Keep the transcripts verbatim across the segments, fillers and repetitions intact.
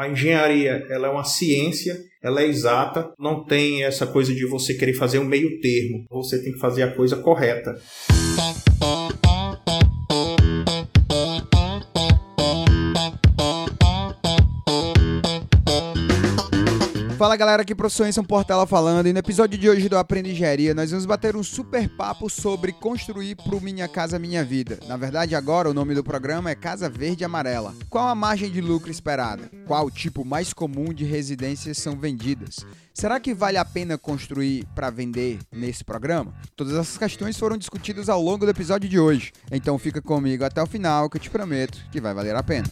a engenharia ela é uma ciência, ela é exata, não tem essa coisa de você querer fazer um meio termo, você tem que fazer a coisa correta. Fala galera, aqui professor Emerson Portela falando, e no episódio de hoje do Aprenda Engenharia nós vamos bater um super papo sobre construir pro Minha Casa Minha Vida. Na verdade agora o nome do programa é Casa Verde Amarela. Qual a margem de lucro esperada? Qual o tipo mais comum de residências são vendidas? Será que vale a pena construir para vender nesse programa? Todas essas questões foram discutidas ao longo do episódio de hoje, então fica comigo até o final que eu te prometo que vai valer a pena.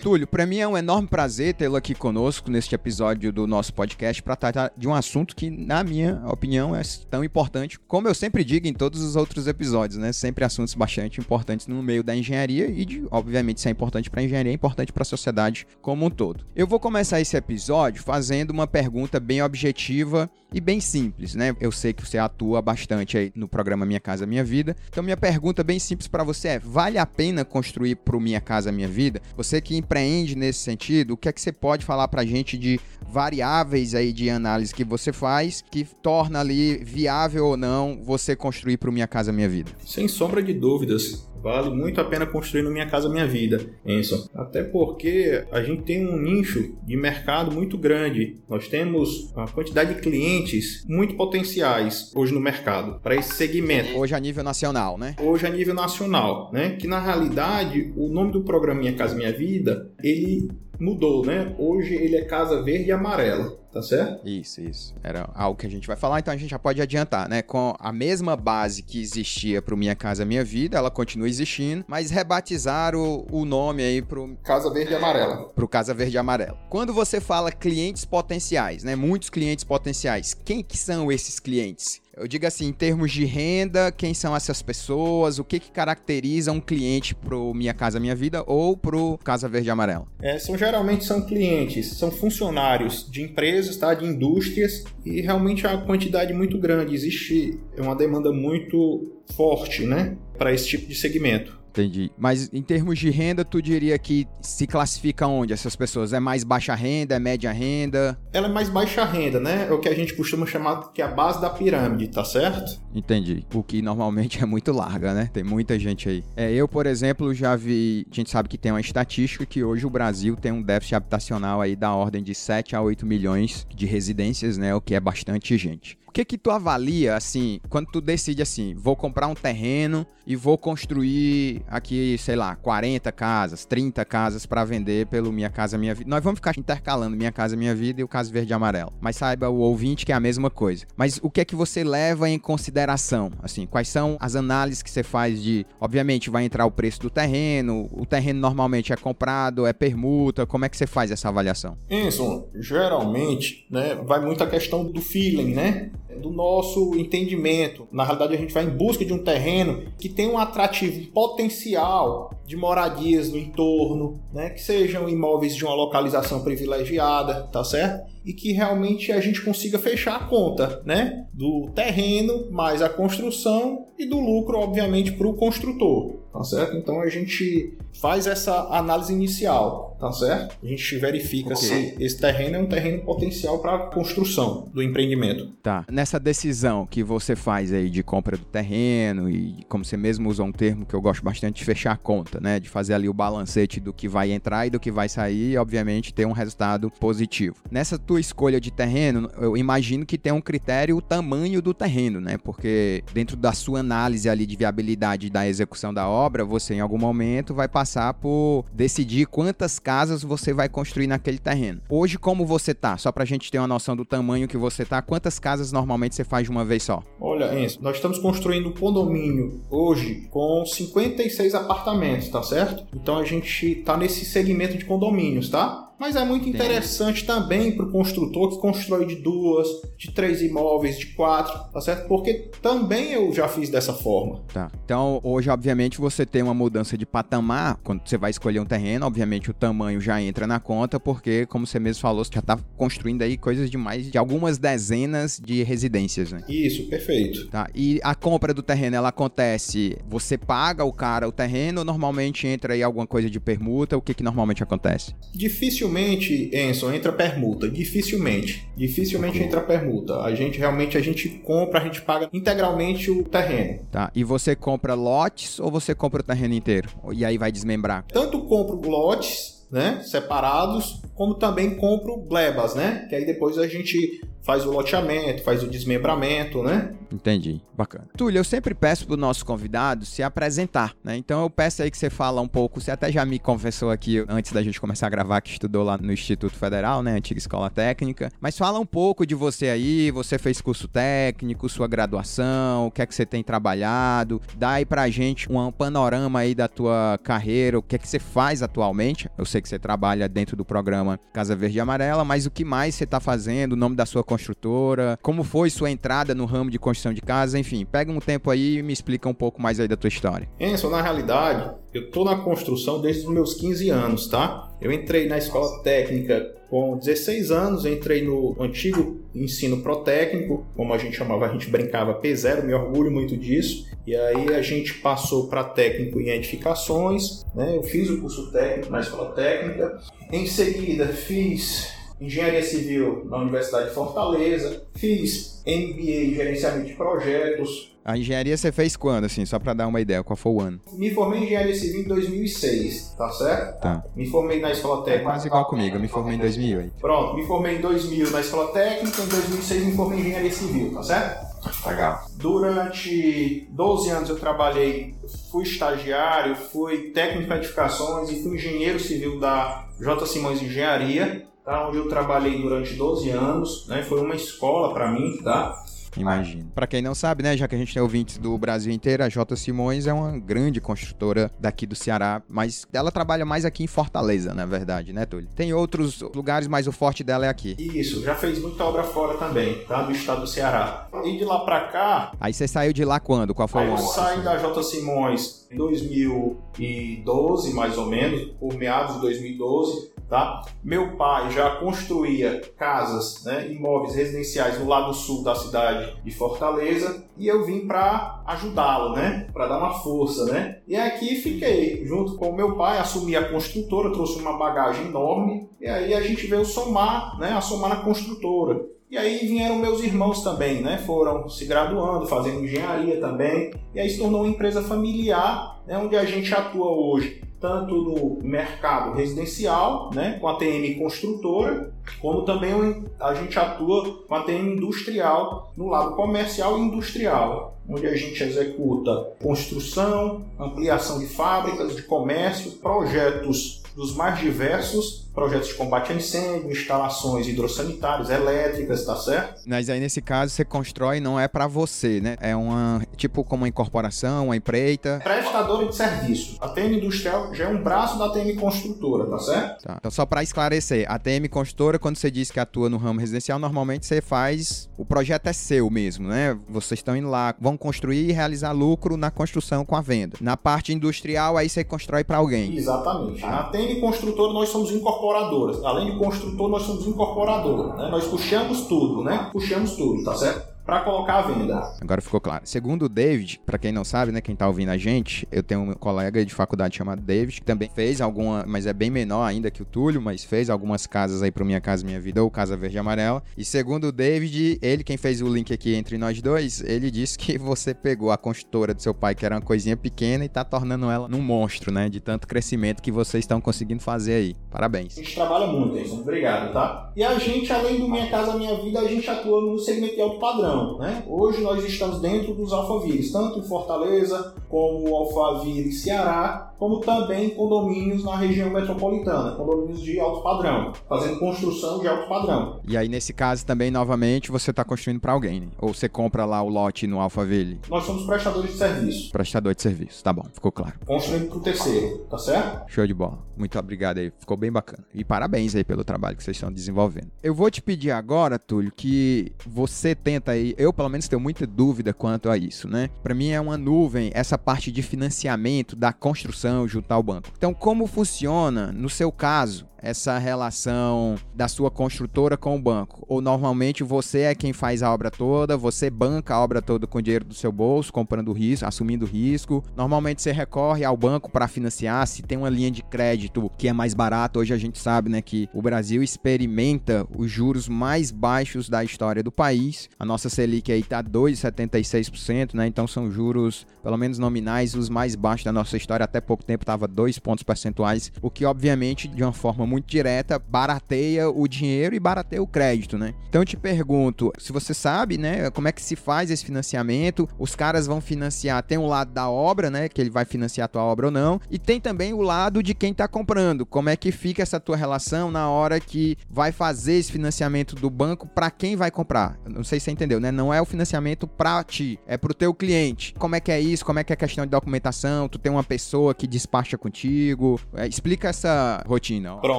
Túlio, para mim é um enorme prazer tê-lo aqui conosco neste episódio do nosso podcast para tratar de um assunto que, na minha opinião, é tão importante, como eu sempre digo em todos os outros episódios, né? Sempre assuntos bastante importantes no meio da engenharia e, de, obviamente, se é importante para a engenharia, é importante para a sociedade como um todo. Eu vou começar esse episódio fazendo uma pergunta bem objetiva e bem simples, né? Eu sei que você atua bastante aí no programa Minha Casa Minha Vida, então minha pergunta bem simples para você é: vale a pena construir pro Minha Casa Minha Vida? Você que empreende nesse sentido, o que é que você pode falar pra gente de variáveis aí de análise que você faz que torna ali viável ou não você construir pro Minha Casa Minha Vida? Sem sombra de dúvidas, vale muito a pena construir no Minha Casa Minha Vida, Enson. Até porque a gente tem um nicho de mercado muito grande. Nós temos uma quantidade de clientes muito potenciais hoje no mercado para esse segmento. Hoje a nível nacional, né? Hoje a nível nacional, né? Que na realidade o nome do programa Minha Casa Minha Vida, ele mudou, né? Hoje ele é Casa Verde Amarela. Tá certo? Isso, isso. Era algo que a gente vai falar, então a gente já pode adiantar, né? Com a mesma base que existia pro Minha Casa Minha Vida, ela continua existindo, mas rebatizaram o nome aí pro Casa Verde Amarela. Pro Casa Verde Amarela. Quando você fala clientes potenciais, né? Muitos clientes potenciais. Quem que são esses clientes? Eu digo assim, em termos de renda, quem são essas pessoas? O que que caracteriza um cliente pro Minha Casa Minha Vida ou pro Casa Verde Amarela? É, são, geralmente são clientes, são funcionários de empresas, tá? De indústrias, e realmente é uma quantidade muito grande. Existe uma demanda muito forte, né? Para esse tipo de segmento. Entendi. Mas em termos de renda, tu diria que se classifica onde essas pessoas? É mais baixa renda, é média renda? Ela é mais baixa renda, né? É o que a gente costuma chamar que é a base da pirâmide, tá certo? Entendi. O que normalmente é muito larga, né? Tem muita gente aí. É, eu, por exemplo, já vi... A gente sabe que tem uma estatística que hoje o Brasil tem um déficit habitacional aí da ordem de sete a oito milhões de residências, né? O que é bastante gente. O que que tu avalia, assim, quando tu decide, assim, vou comprar um terreno e vou construir aqui, sei lá, quarenta casas, trinta casas para vender pelo Minha Casa Minha Vida? Nós vamos ficar intercalando Minha Casa Minha Vida e o Casa Verde Amarelo, mas saiba o ouvinte que é a mesma coisa. Mas o que é que você leva em consideração, assim, quais são as análises que você faz de, obviamente, vai entrar o preço do terreno, o terreno normalmente é comprado, é permuta, como é que você faz essa avaliação? Enson, geralmente, né, vai muito a questão do feeling, né? Do nosso entendimento. Na realidade, a gente vai em busca de um terreno que tenha um atrativo potencial de moradias no entorno, né? Que sejam imóveis de uma localização privilegiada, tá certo? E que realmente a gente consiga fechar a conta, né? Do terreno, mais a construção e do lucro, obviamente, para o construtor, tá certo? Então a gente faz essa análise inicial, tá certo? A gente verifica okay. se esse terreno é um terreno potencial para a construção do empreendimento. Tá. Nessa decisão que você faz aí de compra do terreno e, como você mesmo usa um termo que eu gosto bastante, de fechar a conta, né? De fazer ali o balancete do que vai entrar e do que vai sair e, obviamente, ter um resultado positivo. Nessa tua escolha de terreno, eu imagino que tem um critério o tamanho do terreno, né? Porque dentro da sua análise ali de viabilidade da execução da obra, você em algum momento vai passar por decidir quantas casas você vai construir naquele terreno. Hoje, como você tá? Só pra gente ter uma noção do tamanho que você tá, quantas casas normalmente você faz de uma vez só? Olha, Enzo, nós estamos construindo um condomínio hoje com cinquenta e seis apartamentos, tá certo? Então a gente tá nesse segmento de condomínios, tá? Mas é muito interessante também para o construtor que constrói de duas, de três imóveis, de quatro, tá certo? Porque também eu já fiz dessa forma. Tá. Então, hoje, obviamente, você tem uma mudança de patamar. Quando você vai escolher um terreno, obviamente, o tamanho já entra na conta, porque, como você mesmo falou, você já está construindo aí coisas de mais de algumas dezenas de residências, né? Isso, perfeito. Tá. E a compra do terreno, ela acontece, você paga o cara o terreno, ou normalmente entra aí alguma coisa de permuta? O que que normalmente acontece? Difícil. Dificilmente, Enson, entra permuta. Dificilmente. Dificilmente entra permuta. A gente realmente, a gente compra, a gente paga integralmente o terreno. Tá. E você compra lotes ou você compra o terreno inteiro? E aí vai desmembrar? Tanto compro lotes, né, separados, como também compro glebas, né? Que aí depois a gente faz o loteamento, faz o desmembramento, né? Entendi, bacana. Túlio, eu sempre peço pro nosso convidado se apresentar, né? Então eu peço aí que você fala um pouco, você até já me confessou aqui antes da gente começar a gravar que estudou lá no Instituto Federal, né? Antiga Escola Técnica. Mas fala um pouco de você aí, você fez curso técnico, sua graduação, o que é que você tem trabalhado, dá aí pra gente um panorama aí da tua carreira, o que é que você faz atualmente. Eu sei que você trabalha dentro do programa Casa Verde Amarela, mas o que mais você tá fazendo, o nome da sua construtora, como foi sua entrada no ramo de construção de casa, enfim, pega um tempo aí e me explica um pouco mais aí da tua história. Enson, na realidade, eu tô na construção desde os meus quinze anos, tá? Eu entrei na escola técnica com dezesseis anos, entrei no antigo ensino protécnico, como a gente chamava, a gente brincava P zero, me orgulho muito disso, e aí a gente passou para técnico em edificações, né? Eu fiz o curso técnico na escola técnica, em seguida fiz Engenharia Civil na Universidade de Fortaleza, fiz M B A em Gerenciamento de Projetos. A engenharia você fez quando, assim, só para dar uma ideia, qual foi o ano? Me formei em Engenharia Civil em dois mil e seis, tá certo? Tá. Me formei na Escola Técnica. É quase igual comigo, eu me formei em dois mil e oito. Pronto, me formei em dois mil na Escola Técnica, em dois mil e seis me formei em Engenharia Civil, tá certo? Legal. Durante doze anos eu trabalhei, fui estagiário, fui técnico em edificações e fui engenheiro civil da J. Simões Engenharia, tá, onde eu trabalhei durante doze anos, né? Foi uma escola para mim, tá? Imagino. Para quem não sabe, né, já que a gente tem ouvintes do Brasil inteiro, a J. Simões é uma grande construtora daqui do Ceará, mas ela trabalha mais aqui em Fortaleza, na verdade, né, Túlio? Tem outros lugares, mas o forte dela é aqui. Isso, já fez muita obra fora também, tá, do estado do Ceará. E de lá para cá... Aí você saiu de lá quando? Qual foi o ano? Eu saí da J. Simões em dois mil e doze, mais ou menos, por meados de dois mil e doze, tá? Meu pai já construía casas, né, imóveis residenciais no lado sul da cidade de Fortaleza e eu vim para ajudá-lo, né, para dar uma força, né? E aqui fiquei junto com o meu pai, assumi a construtora, trouxe uma bagagem enorme e aí a gente veio somar, né, a somar na construtora. E aí vieram meus irmãos também, né? Foram se graduando, fazendo engenharia também e aí se tornou uma empresa familiar, né, onde a gente atua hoje. Tanto no mercado residencial, né, com a T M Construtora, como também a gente atua com a T M Industrial no lado comercial e industrial, onde a gente executa construção, ampliação de fábricas, de comércio, projetos dos mais diversos, projetos de combate a incêndio, instalações hidrossanitárias, elétricas, tá certo? Mas aí, nesse caso, você constrói não é para você, né? É uma, tipo como uma incorporação, uma empreita... Prestadora de serviço. A T M Industrial já é um braço da T M Construtora, tá certo? Tá. Então, só para esclarecer, a T M Construtora, quando você diz que atua no ramo residencial, normalmente você faz... O projeto é seu mesmo, né? Vocês estão indo lá, vão construir e realizar lucro na construção com a venda. Na parte industrial, aí você constrói para alguém. Exatamente. Tá. Na T M Construtora, nós somos incorporadores. Incorporadoras. Além de construtor, nós somos incorporadora, né? Nós puxamos tudo, né? Puxamos tudo, tá certo? Para colocar a venda. Agora ficou claro. Segundo o David, para quem não sabe, né, quem tá ouvindo a gente, eu tenho um colega de faculdade chamado David, que também fez alguma, mas é bem menor ainda que o Túlio, mas fez algumas casas aí pro Minha Casa Minha Vida ou Casa Verde Amarela. E segundo o David, ele, quem fez o link aqui entre nós dois, ele disse que você pegou a construtora do seu pai, que era uma coisinha pequena, e tá tornando ela num monstro, né, de tanto crescimento que vocês estão conseguindo fazer aí. Parabéns. A gente trabalha muito, Enson. Obrigado, tá? E a gente, além do Minha Casa Minha Vida, a gente atua no segmento de alto padrão. urbano, né? Hoje nós estamos dentro dos Alphavilles, tanto em Fortaleza, como Alphaville Ceará, como também condomínios na região metropolitana, condomínios de alto padrão, fazendo construção de alto padrão. E aí, nesse caso também, novamente, você está construindo para alguém, né? Ou você compra lá o lote no Alphaville? Nós somos prestadores de serviço. Prestador de serviço, tá bom, ficou claro. Construindo para o terceiro, tá certo? Show de bola. Muito obrigado aí, ficou bem bacana. E parabéns aí pelo trabalho que vocês estão desenvolvendo. Eu vou te pedir agora, Túlio, que você tenta aí, eu pelo menos tenho muita dúvida quanto a isso, né? Para mim é uma nuvem essa parte de financiamento da construção junto ao banco. Então, como funciona, no seu caso, essa relação da sua construtora com o banco? Ou normalmente você é quem faz a obra toda, você banca a obra toda com dinheiro do seu bolso, comprando risco, assumindo risco. Normalmente você recorre ao banco para financiar, se tem uma linha de crédito que é mais barata. Hoje a gente sabe, né, que o Brasil experimenta os juros mais baixos da história do país. A nossa Selic aí tá dois vírgula setenta e seis por cento, né? Então são juros, pelo menos nominais, os mais baixos da nossa história. Até pouco tempo estava dois pontos percentuais, o que obviamente de uma forma muito direta, barateia o dinheiro e barateia o crédito, né? Então eu te pergunto, se você sabe, né, como é que se faz esse financiamento? Os caras vão financiar, tem um lado da obra, né, que ele vai financiar a tua obra ou não, e tem também o lado de quem tá comprando. Como é que fica essa tua relação na hora que vai fazer esse financiamento do banco para quem vai comprar? Não sei se você entendeu, né? Não é o financiamento pra ti, é pro teu cliente. Como é que é isso? Como é que é a questão de documentação? Tu tem uma pessoa que despacha contigo? É, explica essa rotina. Pronto.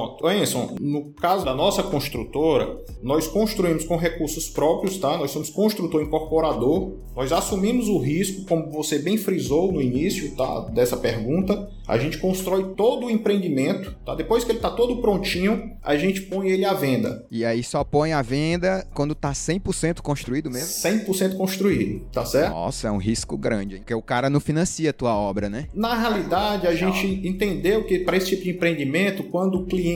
Pronto, Enson, no caso da nossa construtora, nós construímos com recursos próprios, tá? Nós somos construtor incorporador, nós assumimos o risco, como você bem frisou no início, tá, dessa pergunta. A gente constrói todo o empreendimento, tá? Depois que ele tá todo prontinho, a gente põe ele à venda. E aí só põe à venda quando tá cem por cento construído mesmo? cem por cento construído, tá certo? Nossa, é um risco grande, hein? Porque o cara não financia a tua obra, né? Na realidade, a gente entendeu que para esse tipo de empreendimento, quando o cliente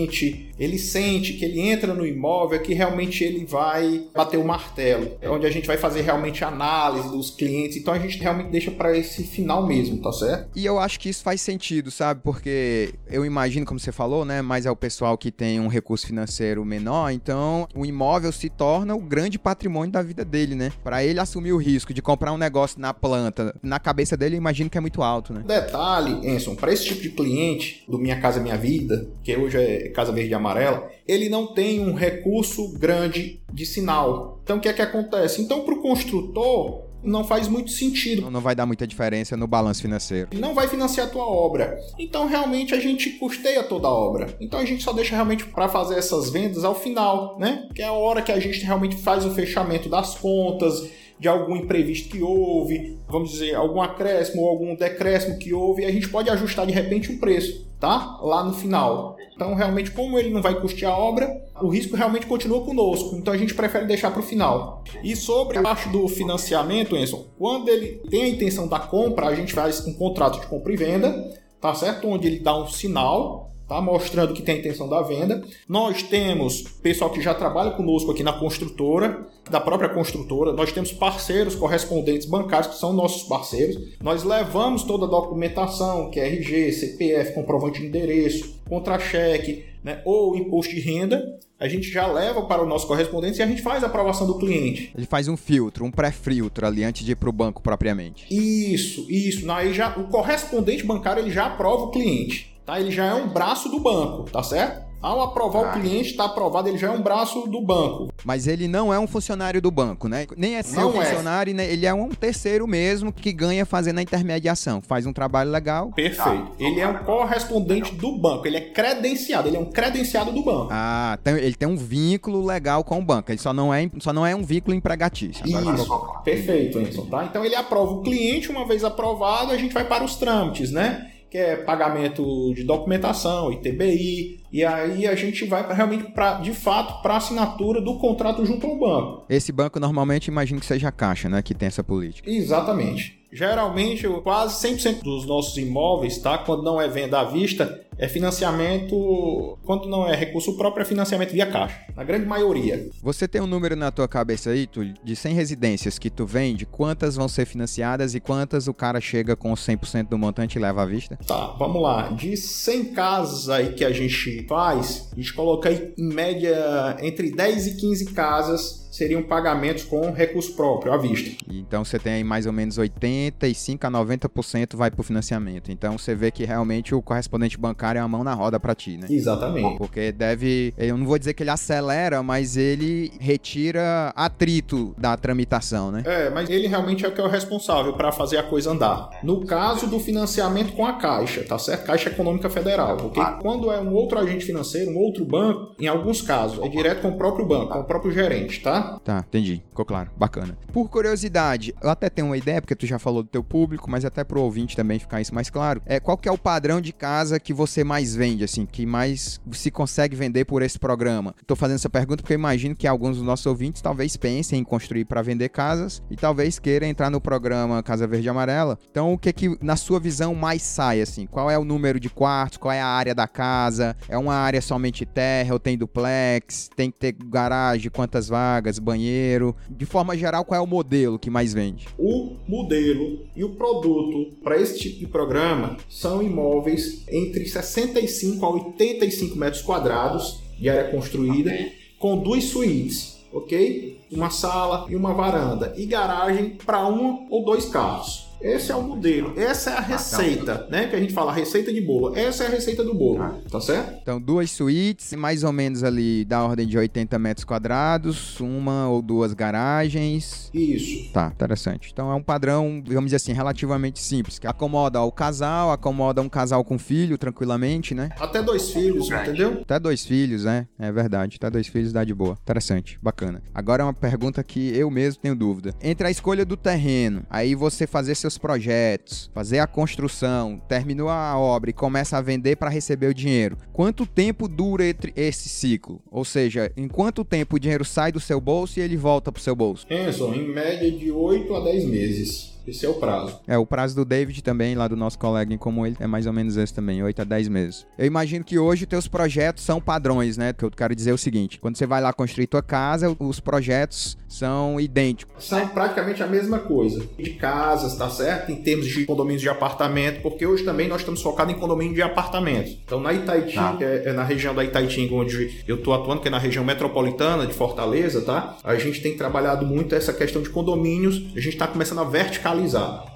ele sente que ele entra no imóvel, é que realmente ele vai bater o martelo. É onde a gente vai fazer realmente análise dos clientes, então a gente realmente deixa para esse final mesmo, tá certo? E eu acho que isso faz sentido, sabe? Porque eu imagino, como você falou, né? Mas é o pessoal que tem um recurso financeiro menor, então o imóvel se torna o grande patrimônio da vida dele, né? Pra ele assumir o risco de comprar um negócio na planta, na cabeça dele, eu imagino que é muito alto, né? Detalhe, Enson, pra esse tipo de cliente do Minha Casa Minha Vida, que hoje é Casa Verde Amarela, ele não tem um recurso grande de sinal. Então o que é que acontece? Então pro construtor, não faz muito sentido. Não vai dar muita diferença no balanço financeiro. Não vai financiar a tua obra. Então, realmente, a gente custeia toda a obra. Então, a gente só deixa realmente para fazer essas vendas ao final, né? Que é a hora que a gente realmente faz o fechamento das contas, de algum imprevisto que houve, vamos dizer, algum acréscimo ou algum decréscimo que houve, e a gente pode ajustar de repente o preço, tá? Lá no final. Então, realmente, como ele não vai custear a obra, o risco realmente continua conosco. Então, a gente prefere deixar para o final. E sobre a parte do financiamento, Enson, quando ele tem a intenção da compra, a gente faz um contrato de compra e venda, tá certo? Onde ele dá um sinal, tá? Mostrando que tem a intenção da venda. Nós temos pessoal que já trabalha conosco aqui na construtora, da própria construtora, nós temos parceiros correspondentes bancários, que são nossos parceiros, nós levamos toda a documentação, que é R G, C P F, comprovante de endereço, contra-cheque, né, ou imposto de renda, a gente já leva para o nosso correspondente e a gente faz a aprovação do cliente. Ele faz um filtro, um pré-filtro ali antes de ir para o banco propriamente. Isso, isso, aí já, o correspondente bancário ele já aprova o cliente, tá? Ele já é um braço do banco, tá certo? Ao aprovar ah. o cliente, está aprovado, ele já é um braço do banco. Mas ele não é um funcionário do banco, né? Nem é seu não funcionário, é. Né? Ele é um terceiro mesmo que ganha fazendo a intermediação. Faz um trabalho legal. Perfeito. Ah, ele é um correspondente do banco, ele é credenciado, ele é um credenciado do banco. Ah, então ele tem um vínculo legal com o banco, ele só não é, só não é um vínculo empregatício. Agora isso, vou... perfeito, Enson, tá? Então ele aprova o cliente, uma vez aprovado, a gente vai para os trâmites, né? Que é pagamento de documentação, I T B I, e aí a gente vai pra, realmente, pra, de fato, para a assinatura do contrato junto ao banco. Esse banco, normalmente, imagino que seja a Caixa, né, que tem essa política. Exatamente. Geralmente, quase cem por cento dos nossos imóveis, tá, quando não é venda à vista, é financiamento, quando não é recurso próprio, é financiamento via Caixa, na grande maioria. Você tem um número na tua cabeça aí, Túlio, de cem residências que tu vende, quantas vão ser financiadas e quantas o cara chega com cem por cento do montante e leva à vista? Tá, vamos lá. De cem casas aí que a gente faz, a gente coloca aí, em média, entre dez e quinze casas seriam pagamentos com recurso próprio, à vista. Então você tem aí mais ou menos oitenta e cinco a noventa por cento vai para o financiamento. Então você vê que realmente o correspondente bancário é a mão na roda para ti, né? Exatamente. Porque deve, eu não vou dizer que ele acelera, mas ele retira atrito da tramitação, né? É, mas ele realmente é o que é o responsável para fazer a coisa andar. No caso do financiamento com a Caixa, tá certo? Caixa Econômica Federal, porque quando é um outro agente financeiro, um outro banco, em alguns casos, é direto com o próprio banco, com o próprio gerente, tá? Tá, entendi. Ficou claro. Bacana. Por curiosidade, eu até tenho uma ideia, porque tu já falou do teu público, mas até pro ouvinte também ficar isso mais claro, é, qual que é o padrão de casa que você mais vende, assim, que mais se consegue vender por esse programa? Tô fazendo essa pergunta porque eu imagino que alguns dos nossos ouvintes talvez pensem em construir para vender casas e talvez queiram entrar no programa Casa Verde Amarela. Então, o que que, na sua visão, mais sai, assim? Qual é o número de quartos? Qual é a área da casa? É uma área somente terra ou tem duplex? Tem que ter garagem? Quantas vagas? Banheiro? De forma geral, qual é o modelo que mais vende? O modelo e o produto para esse tipo de programa são imóveis entre sessenta e cinco a oitenta e cinco metros quadrados de área construída, com duas suítes, ok? Uma sala e uma varanda e garagem para um ou dois carros. Esse é o modelo, essa é a receita, né? Que a gente fala, a receita de bolo. Essa é a receita do bolo, tá certo? Então, duas suítes, mais ou menos ali da ordem de oitenta metros quadrados, uma ou duas garagens. Isso. Tá, interessante. Então, é um padrão, vamos dizer assim, relativamente simples, que acomoda o casal, acomoda um casal com filho, tranquilamente, né? Até dois filhos, entendeu? Até dois filhos, né? É verdade, até dois filhos dá de boa. Interessante, bacana. Agora é uma pergunta que eu mesmo tenho dúvida. Entre a escolha do terreno, aí você fazer seus projetos, fazer a construção, terminou a obra e começa a vender para receber o dinheiro. Quanto tempo dura esse ciclo? Ou seja, em quanto tempo o dinheiro sai do seu bolso e ele volta para o seu bolso? Enzo, em média de oito a dez meses. Esse é o prazo. É, o prazo do David também, lá do nosso colega em comum, ele é mais ou menos esse também, oito a dez meses. Eu imagino que hoje teus projetos são padrões, né? Que eu quero dizer o seguinte, quando você vai lá construir tua casa, os projetos são idênticos. São praticamente a mesma coisa. De casas, tá certo? Em termos de condomínios de apartamento, porque hoje também nós estamos focados em condomínio de apartamento. Então, na Itaitinga, tá. é, é na região da Itaitinga, onde eu tô atuando, que é na região metropolitana de Fortaleza, tá? A gente tem trabalhado muito essa questão de condomínios, a gente tá começando a verticalizar.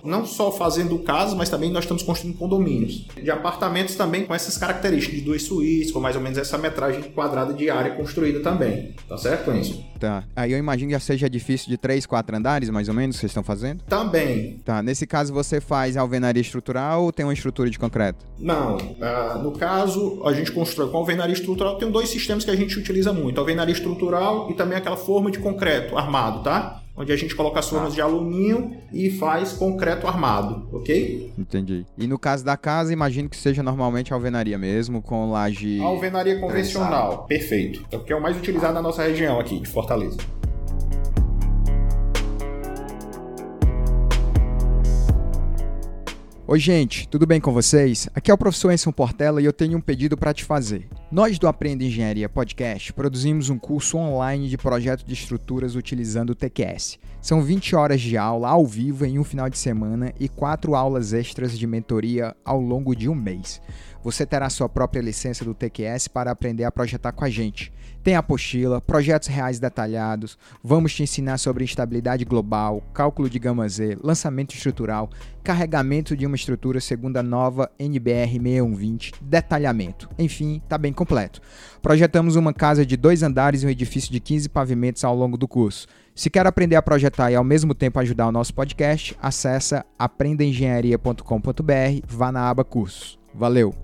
Não só fazendo casas, mas também nós estamos construindo condomínios de apartamentos também com essas características de duas suítes, com mais ou menos essa metragem quadrada de área construída também. Tá certo, Enzo? Tá. Aí eu imagino que já seja difícil de três, quatro andares, mais ou menos, vocês estão fazendo? Também. Tá. Nesse caso, você faz alvenaria estrutural ou tem uma estrutura de concreto? Não. Ah, no caso, a gente constrói com alvenaria estrutural. Tem dois sistemas que a gente utiliza muito. Alvenaria estrutural e também aquela forma de concreto armado, tá? Onde a gente coloca as formas de alumínio e faz concreto armado, ok? Entendi. E no caso da casa, imagino que seja normalmente alvenaria mesmo, com laje... Alvenaria convencional, perfeito. É o que é o mais utilizado na nossa região aqui, de Fortaleza. Oi gente, tudo bem com vocês? Aqui é o professor Emerson Portela e eu tenho um pedido para te fazer. Nós do Aprenda Engenharia Podcast produzimos um curso online de projeto de estruturas utilizando o T Q S. São vinte horas de aula ao vivo em um final de semana e quatro aulas extras de mentoria ao longo de um mês. Você terá sua própria licença do T Q S para aprender a projetar com a gente. Tem apostila, projetos reais detalhados, vamos te ensinar sobre instabilidade global, cálculo de gama Z, lançamento estrutural, carregamento de uma estrutura segundo a nova N B R seis um dois zero, detalhamento. Enfim, tá bem completo. Projetamos uma casa de dois andares e um edifício de quinze pavimentos ao longo do curso. Se quer aprender a projetar e ao mesmo tempo ajudar o nosso podcast, acessa aprenda engenharia ponto com ponto b r, vá na aba cursos. Valeu!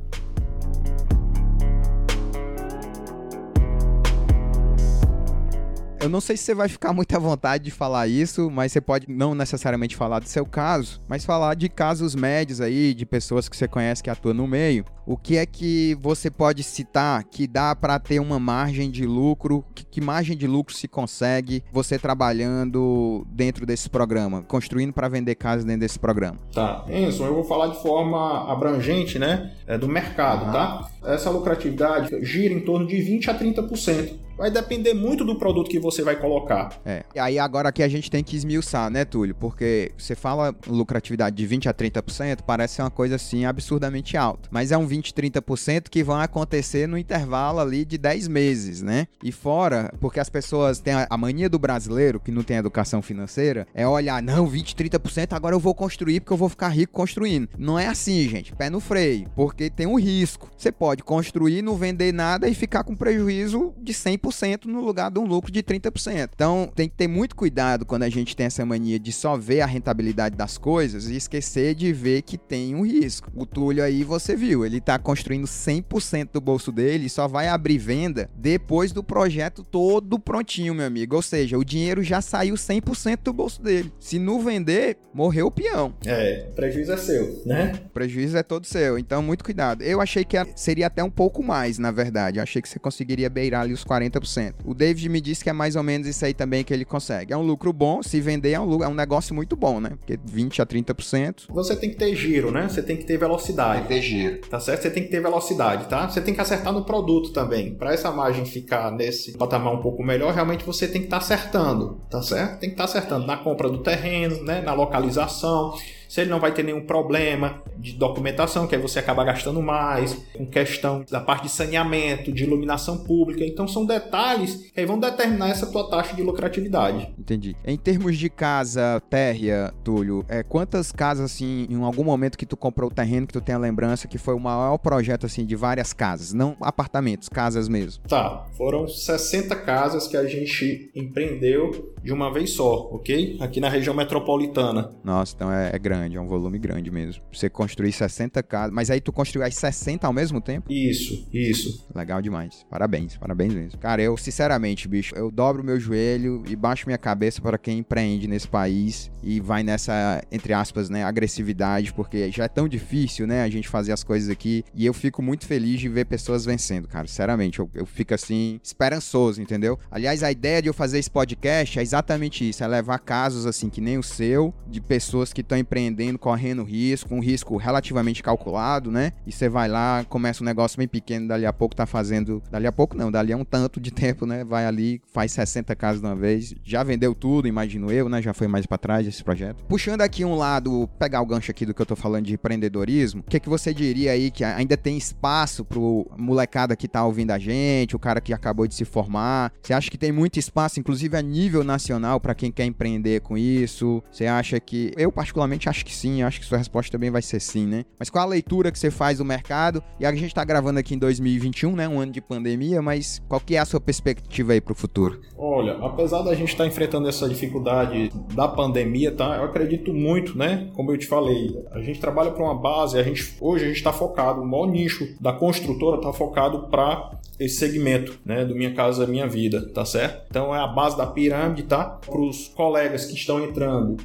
Eu não sei se você vai ficar muito à vontade de falar isso, mas você pode não necessariamente falar do seu caso, mas falar de casos médios aí, de pessoas que você conhece que atuam no meio. O que é que você pode citar que dá para ter uma margem de lucro? Que, que margem de lucro se consegue você trabalhando dentro desse programa, construindo para vender casas dentro desse programa? Tá, Enzo, eu vou falar de forma abrangente, né, é do mercado, ah. tá? Essa lucratividade gira em torno de vinte a trinta por cento. Vai depender muito do produto que você vai colocar. É. E aí agora aqui a gente tem que esmiuçar, né, Túlio? Porque você fala lucratividade de vinte a trinta por cento, parece ser uma coisa assim absurdamente alta. Mas é um vinte, trinta por cento que vão acontecer no intervalo ali de dez meses, né? E fora, porque as pessoas têm a mania do brasileiro, que não tem educação financeira, é olhar, não, vinte, trinta por cento, agora eu vou construir porque eu vou ficar rico construindo. Não é assim, gente, pé no freio, porque tem um risco. Você pode construir, não vender nada e ficar com prejuízo de cem por cento no lugar de um lucro de trinta por cento. Então, tem que ter muito cuidado quando a gente tem essa mania de só ver a rentabilidade das coisas e esquecer de ver que tem um risco. O Túlio aí, você viu, ele tá construindo cem por cento do bolso dele e só vai abrir venda depois do projeto todo prontinho, meu amigo. Ou seja, o dinheiro já saiu cem por cento do bolso dele. Se não vender, morreu o peão. É, prejuízo é seu, né? O prejuízo é todo seu, então muito cuidado. Eu achei que seria até um pouco mais, na verdade. Eu achei que você conseguiria beirar ali os quarenta por cento. O David me disse que é mais ou menos isso aí também que ele consegue. É um lucro bom, se vender é um, lucro, é um negócio muito bom, né? Porque vinte a trinta por cento. Você tem que ter giro, né? Você tem que ter velocidade. Tem que ter giro. Tá certo? Você tem que ter velocidade, tá? Você tem que acertar no produto também. Para essa margem ficar nesse patamar um pouco melhor, realmente você tem que estar tá acertando, tá certo? Tem que estar tá acertando na compra do terreno, né? Na localização. Se ele não vai ter nenhum problema de documentação, que aí você acaba gastando mais, com questão da parte de saneamento, de iluminação pública. Então são detalhes que aí vão determinar essa tua taxa de lucratividade. Entendi. Em termos de casa térrea, Túlio, é, quantas casas, assim, em algum momento que tu comprou o terreno, que tu tem a lembrança, que foi o maior projeto, assim, de várias casas, não apartamentos, casas mesmo? Tá, foram sessenta casas que a gente empreendeu de uma vez só, ok? Aqui na região metropolitana. Nossa, então é, é grande. É um volume grande mesmo. Você construir sessenta casas, mas aí tu construiu as sessenta ao mesmo tempo? Isso, isso. Legal demais. Parabéns, parabéns mesmo. Cara, eu sinceramente, bicho, eu dobro meu joelho e baixo minha cabeça para quem empreende nesse país e vai nessa, entre aspas, né, agressividade, porque já é tão difícil, né, a gente fazer as coisas aqui, e eu fico muito feliz de ver pessoas vencendo, cara. Sinceramente, eu, eu fico assim, esperançoso, entendeu? Aliás, a ideia de eu fazer esse podcast é exatamente isso, é levar casos assim, que nem o seu, de pessoas que estão empreendendo correndo risco, um risco relativamente calculado, né? E você vai lá, começa um negócio bem pequeno, dali a pouco tá fazendo... Dali a pouco não, dali a um tanto de tempo, né? Vai ali, faz sessenta casas de uma vez, já vendeu tudo, imagino eu, né? Já foi mais pra trás esse projeto. Puxando aqui um lado, pegar o gancho aqui do que eu tô falando de empreendedorismo, o que que você diria aí que ainda tem espaço pro molecada que tá ouvindo a gente, o cara que acabou de se formar? Você acha que tem muito espaço, inclusive a nível nacional, pra quem quer empreender com isso? Você acha que... Eu, particularmente, acho Acho que sim, acho que sua resposta também vai ser sim, né? Mas qual a leitura que você faz do mercado? E a gente tá gravando aqui em dois mil e vinte e um, né? Um ano de pandemia, mas qual que é a sua perspectiva aí pro futuro? Olha, apesar da gente estar enfrentando essa dificuldade da pandemia, tá? Eu acredito muito, né? Como eu te falei, a gente trabalha para uma base, a gente, hoje a gente tá focado, o maior nicho da construtora tá focado para esse segmento, né? Do Minha Casa Minha Vida, tá certo? Então é a base da pirâmide, tá? Pros colegas que estão entrando,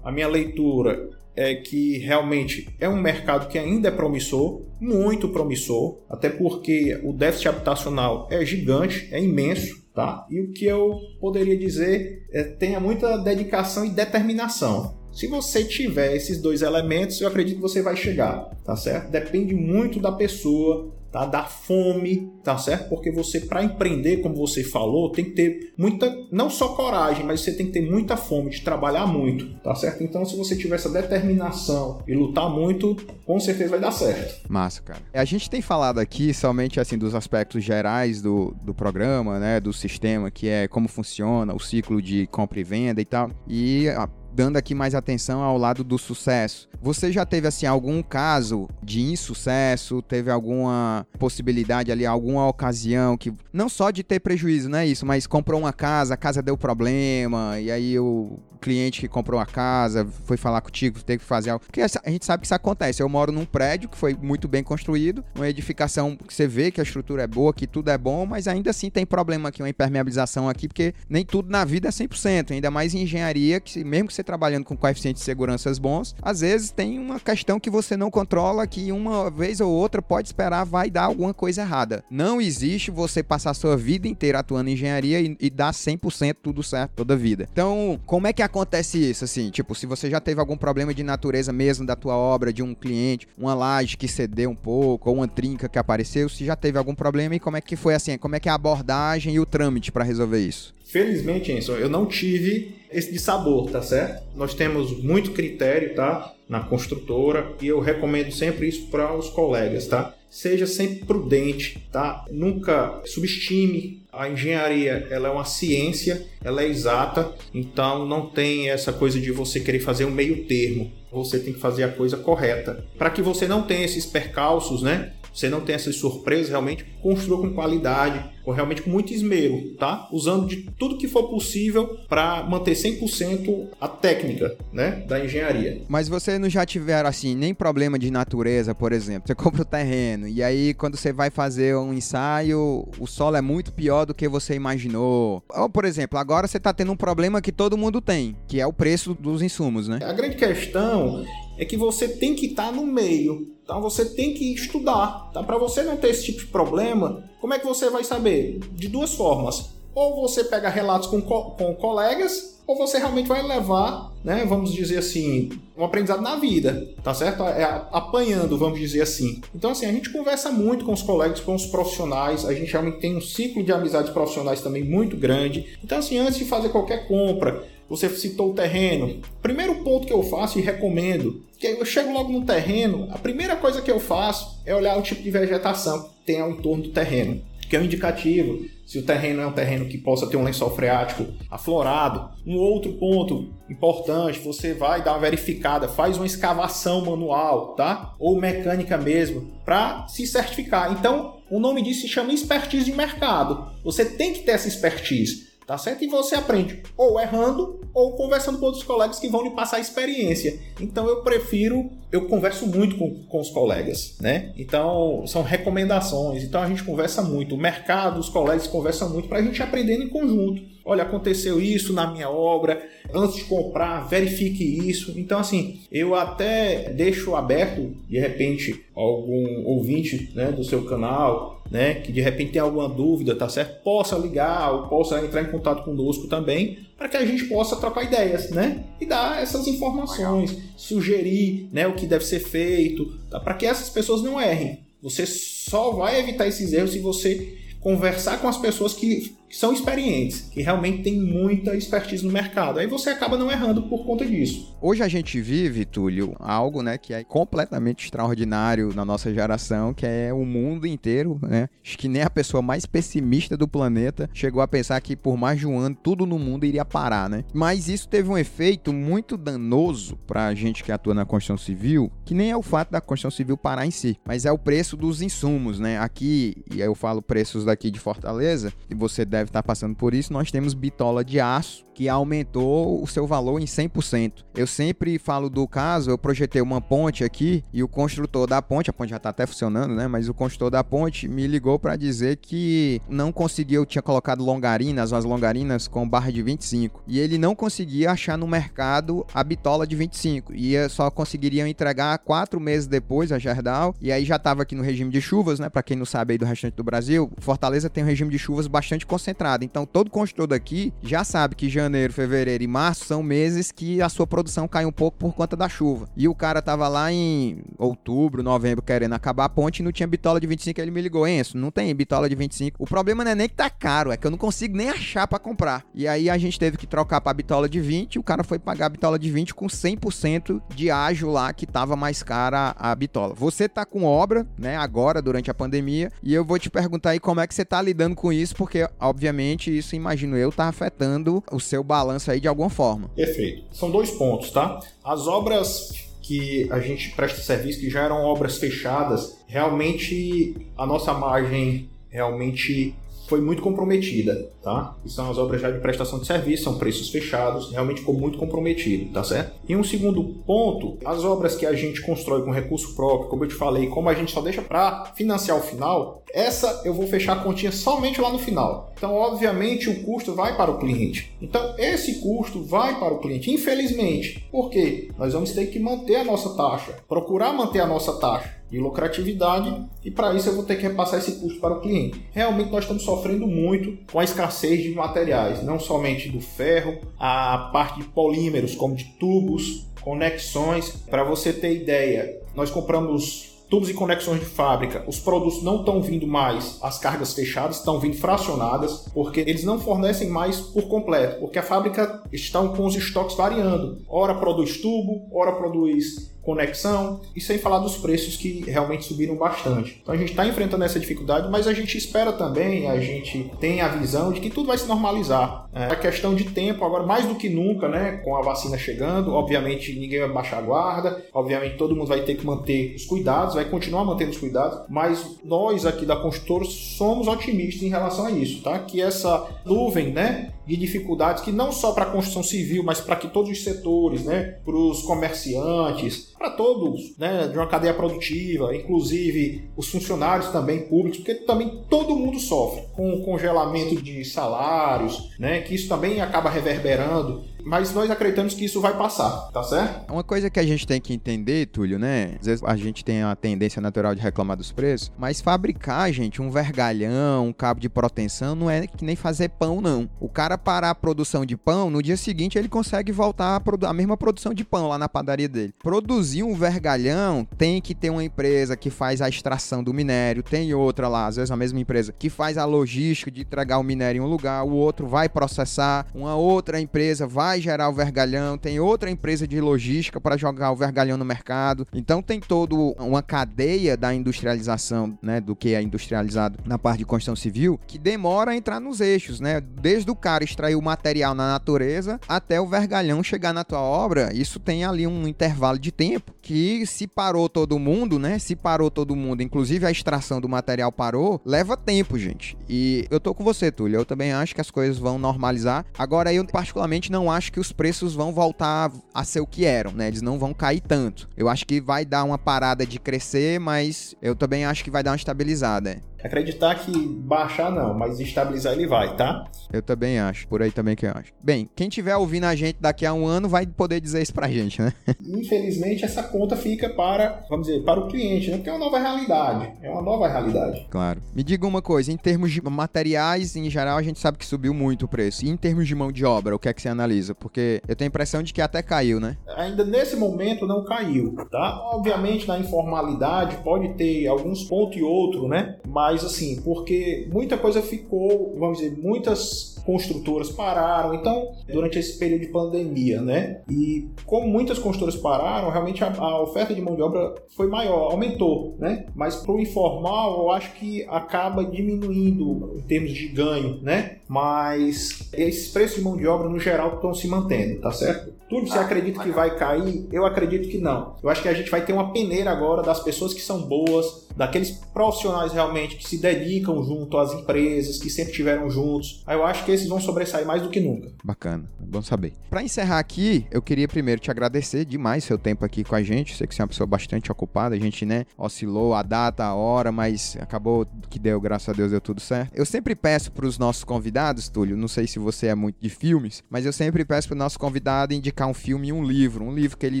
a minha leitura é que realmente é um mercado que ainda é promissor, muito promissor, até porque o déficit habitacional é gigante, é imenso, tá? E o que eu poderia dizer é tenha muita dedicação e determinação. Se você tiver esses dois elementos, eu acredito que você vai chegar, tá certo? Depende muito da pessoa, tá? Da fome, tá certo? Porque você, para empreender, como você falou, tem que ter muita, não só coragem, mas você tem que ter muita fome de trabalhar muito, tá certo? Então, se você tiver essa determinação e lutar muito, com certeza vai dar certo. Massa, cara. A gente tem falado aqui somente, assim, dos aspectos gerais do, do programa, né? Do sistema, que é como funciona o ciclo de compra e venda e tal. E... A... dando aqui mais atenção ao lado do sucesso. Você já teve, assim, algum caso de insucesso? Teve alguma possibilidade ali, alguma ocasião que... Não só de ter prejuízo, não é isso, mas comprou uma casa, a casa deu problema, e aí o cliente que comprou a casa foi falar contigo, teve que fazer algo. Porque a gente sabe que isso acontece. Eu moro num prédio que foi muito bem construído, uma edificação que você vê que a estrutura é boa, que tudo é bom, mas ainda assim tem problema aqui, uma impermeabilização aqui, porque nem tudo na vida é cem por cento. Ainda mais em engenharia, que mesmo que você trabalhando com coeficientes de seguranças bons, às vezes tem uma questão que você não controla, que uma vez ou outra pode esperar vai dar alguma coisa errada. Não existe você passar a sua vida inteira atuando em engenharia e, e dar cem por cento tudo certo toda a vida. Então, como é que acontece isso, assim? Tipo, se você já teve algum problema de natureza mesmo da tua obra, de um cliente, uma laje que cedeu um pouco, ou uma trinca que apareceu, se já teve algum problema e como é que foi, assim, como é que é a abordagem e o trâmite para resolver isso? Felizmente, Enson, eu não tive esse dissabor, tá certo? Nós temos muito critério, tá? na construtora, e eu recomendo sempre isso para os colegas, tá? Seja sempre prudente, tá? Nunca subestime. A engenharia, ela é uma ciência, ela é exata, então não tem essa coisa de você querer fazer um meio termo. Você tem que fazer a coisa correta. Para que você não tenha esses percalços, né? Você não tenha essas surpresas, realmente construa com qualidade, com, realmente com muito esmero, tá? Usando de tudo que for possível para manter cem por cento a técnica, né, da engenharia. Mas você não já tiveram, assim, nem problema de natureza, por exemplo? Você compra o terreno e aí quando você vai fazer um ensaio, o solo é muito pior do que você imaginou. Ou, por exemplo, agora você está tendo um problema que todo mundo tem, que é o preço dos insumos, né? A grande questão é que você tem que estar no meio. Então você tem que estudar, tá? Para você não ter esse tipo de problema, como é que você vai saber? De duas formas. Ou você pega relatos com, co- com colegas, ou você realmente vai levar, né, vamos dizer assim, um aprendizado na vida, tá certo? É apanhando, vamos dizer assim. Então, assim, a gente conversa muito com os colegas, com os profissionais, a gente realmente tem um ciclo de amizades profissionais também muito grande. Então, assim, antes de fazer qualquer compra, você citou o terreno. Primeiro ponto que eu faço e recomendo, que eu chego logo no terreno, a primeira coisa que eu faço é olhar o tipo de vegetação que tem ao entorno do terreno, que é um indicativo se o terreno é um terreno que possa ter um lençol freático aflorado. Um outro ponto importante, você vai dar uma verificada, faz uma escavação manual, tá? Ou mecânica mesmo, para se certificar. Então, o nome disso se chama expertise de mercado. Você tem que ter essa expertise, tá certo? E você aprende ou errando ou conversando com outros colegas que vão lhe passar a experiência. Então eu prefiro, eu converso muito com, com os colegas, né? Então são recomendações, então a gente conversa muito. O mercado, os colegas conversam muito para a gente aprender em conjunto. Olha, aconteceu isso na minha obra, antes de comprar, verifique isso. Então assim, eu até deixo aberto, de repente, algum ouvinte, né, do seu canal, né, que de repente tem alguma dúvida, tá certo? Possa ligar ou possa entrar em contato conosco também, para que a gente possa trocar ideias, né? E dar essas informações, sugerir, né, o que deve ser feito, tá? Para que essas pessoas não errem. Você só vai evitar esses erros se você conversar com as pessoas que, que são experientes, que realmente têm muita expertise no mercado. Aí você acaba não errando por conta disso. Hoje a gente vive, Túlio, algo, né, que é completamente extraordinário na nossa geração, que é o mundo inteiro, né? Acho que nem a pessoa mais pessimista do planeta chegou a pensar que por mais de um ano tudo no mundo iria parar, né? Mas isso teve um efeito muito danoso pra gente que atua na construção civil, que nem é o fato da construção civil parar em si, mas é o preço dos insumos, né? Aqui, e eu falo preços da aqui de Fortaleza, e você deve estar passando por isso, nós temos bitola de aço que aumentou o seu valor em cem por cento. Eu sempre falo do caso, eu projetei uma ponte aqui e o construtor da ponte, a ponte já está até funcionando, né? Mas o construtor da ponte me ligou para dizer que não conseguiu, tinha colocado longarinas, umas longarinas com barra de vinte e cinco, e ele não conseguia achar no mercado a bitola de vinte e cinco, e só conseguiriam entregar quatro meses depois a Gerdau, e aí já estava aqui no regime de chuvas, né? Para quem não sabe aí do restante do Brasil, Fortaleza tem um regime de chuvas bastante concentrado, então todo construtor daqui já sabe que janeiro, fevereiro e março são meses que a sua produção cai um pouco por conta da chuva. E o cara tava lá em outubro, novembro, querendo acabar a ponte e não tinha bitola de vinte e cinco, ele me ligou, Enzo, não tem bitola de vinte e cinco. O problema não é nem que tá caro, é que eu não consigo nem achar pra comprar. E aí a gente teve que trocar pra bitola de vinte, o cara foi pagar a bitola de vinte com cem por cento de ágio lá, que tava mais cara a bitola. Você tá com obra, né, agora, durante a pandemia, e eu vou te perguntar aí como é que você tá lidando com isso, porque, obviamente, isso, imagino eu, tá afetando o seu balanço aí de alguma forma. Perfeito. São dois pontos, tá? As obras que a gente presta serviço, que já eram obras fechadas, realmente a nossa margem realmente foi muito comprometida, tá? E são as obras já de prestação de serviço, são preços fechados, realmente ficou muito comprometido, tá certo? E um segundo ponto, as obras que a gente constrói com recurso próprio, como eu te falei, como a gente só deixa para financiar o final, essa eu vou fechar a continha somente lá no final. Então, obviamente, o custo vai para o cliente. Então, esse custo vai para o cliente, infelizmente. Por quê? Nós vamos ter que manter a nossa taxa, procurar manter a nossa taxa de lucratividade, e para isso eu vou ter que repassar esse custo para o cliente. Realmente nós estamos sofrendo muito com a escassez de materiais, não somente do ferro, a parte de polímeros, como de tubos, conexões. Para você ter ideia, nós compramos tubos e conexões de fábrica, os produtos não estão vindo mais, as cargas fechadas estão vindo fracionadas, porque eles não fornecem mais por completo, porque a fábrica está com os estoques variando, ora produz tubo, ora produz conexão, e sem falar dos preços que realmente subiram bastante. Então a gente está enfrentando essa dificuldade, mas a gente espera também, a gente tem a visão de que tudo vai se normalizar. É a questão de tempo, agora mais do que nunca, né, com a vacina chegando, obviamente ninguém vai baixar a guarda, obviamente todo mundo vai ter que manter os cuidados, vai continuar mantendo os cuidados, mas nós aqui da Construtora somos otimistas em relação a isso, tá? Que essa nuvem, né, de dificuldades, que não só para a construção civil, mas para que todos os setores, né, para os comerciantes, para todos, né, de uma cadeia produtiva, inclusive os funcionários também públicos, porque também todo mundo sofre com o congelamento de salários, né, que isso também acaba reverberando. Mas nós acreditamos que isso vai passar, tá certo? Uma coisa que a gente tem que entender, Túlio, né? Às vezes a gente tem a tendência natural de reclamar dos preços, mas fabricar, gente, um vergalhão, um cabo de proteção, não é que nem fazer pão, não. O cara parar a produção de pão, no dia seguinte ele consegue voltar a, produ- a mesma produção de pão lá na padaria dele. Produzir um vergalhão, tem que ter uma empresa que faz a extração do minério, tem outra lá, às vezes a mesma empresa, que faz a logística de entregar o minério em um lugar, o outro vai processar, uma outra empresa vai gerar o vergalhão, tem outra empresa de logística para jogar o vergalhão no mercado. Então tem toda uma cadeia da industrialização, né, do que é industrializado na parte de construção civil, que demora a entrar nos eixos, né? Desde o cara extrair o material na natureza até o vergalhão chegar na tua obra, isso tem ali um intervalo de tempo que se parou todo mundo, né? Se parou todo mundo, inclusive a extração do material parou, leva tempo, gente. E eu tô com você, Túlio, eu também acho que as coisas vão normalizar. Agora eu particularmente não acho que os preços vão voltar a ser o que eram, né? Eles não vão cair tanto. Eu acho que vai dar uma parada de crescer, mas eu também acho que vai dar uma estabilizada. Acreditar que baixar não, mas estabilizar ele vai, tá? Eu também acho, por aí também que eu acho. Bem, quem tiver ouvindo a gente daqui a um ano vai poder dizer isso pra gente, né? Infelizmente essa conta fica para, vamos dizer, para o cliente, né? Porque é uma nova realidade, é uma nova realidade. Claro. Me diga uma coisa, em termos de materiais, em geral, a gente sabe que subiu muito o preço. E em termos de mão de obra, o que é que você analisa? Porque eu tenho a impressão de que até caiu, né? Ainda nesse momento não caiu, tá? Obviamente na informalidade pode ter alguns pontos e outro, né? Mas Mas assim, porque muita coisa ficou, vamos dizer, muitas construtoras pararam, então, durante esse período de pandemia, né? E como muitas construtoras pararam, realmente a, a oferta de mão de obra foi maior, aumentou, né? Mas pro informal, eu acho que acaba diminuindo em termos de ganho, né? Mas esses preços de mão de obra, no geral, estão se mantendo, tá certo? Tudo você acredita que vai cair? Eu acredito que não. Eu acho que a gente vai ter uma peneira agora das pessoas que são boas, daqueles profissionais realmente que se dedicam junto às empresas, que sempre estiveram juntos. Aí eu acho que esses vão sobressair mais do que nunca. Bacana, bom saber. Para encerrar aqui, eu queria primeiro te agradecer demais seu tempo aqui com a gente. Sei que você é uma pessoa bastante ocupada, a gente, né, oscilou a data, a hora, mas acabou que deu, graças a Deus deu tudo certo. Eu sempre peço para os nossos convidados, Túlio, não sei se você é muito de filmes, mas eu sempre peço para o nosso convidado indicar um filme e um livro. Um livro que ele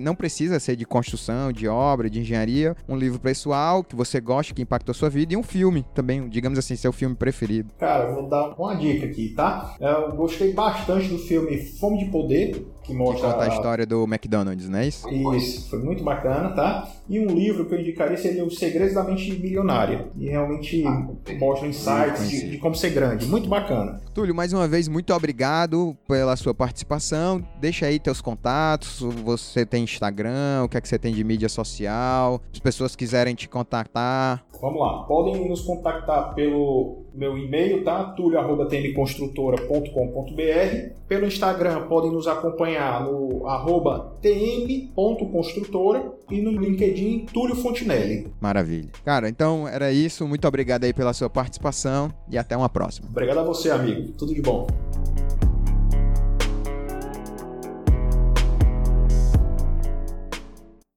não precisa ser de construção, de obra, de engenharia, um livro pessoal que você gosta, que impactou sua vida, e um filme também, digamos assim, seu filme preferido. Cara, eu vou dar uma dica aqui, tá? Eu gostei bastante do filme Fome de Poder, que mostra... Que conta a história do McDonald's, né? Isso? Isso, foi muito bacana, tá? E um livro que eu indicaria seria Os Segredos da Mente Milionária, e realmente ah, mostra insights de, de como ser grande, muito bacana. Túlio, mais uma vez, muito obrigado pela sua participação, deixa aí teus contatos, você tem Instagram, o que é que você tem de mídia social, se as pessoas quiserem te contactar. Vamos lá, podem nos contactar pelo meu e-mail, tá? tulio arroba t m construtora ponto com ponto b r. Pelo Instagram, podem nos acompanhar no arroba t m ponto construtora e no LinkedIn, Túlio Fontinelli. Maravilha. Cara, então era isso. Muito obrigado aí pela sua participação e até uma próxima. Obrigado a você, amigo. Tudo de bom.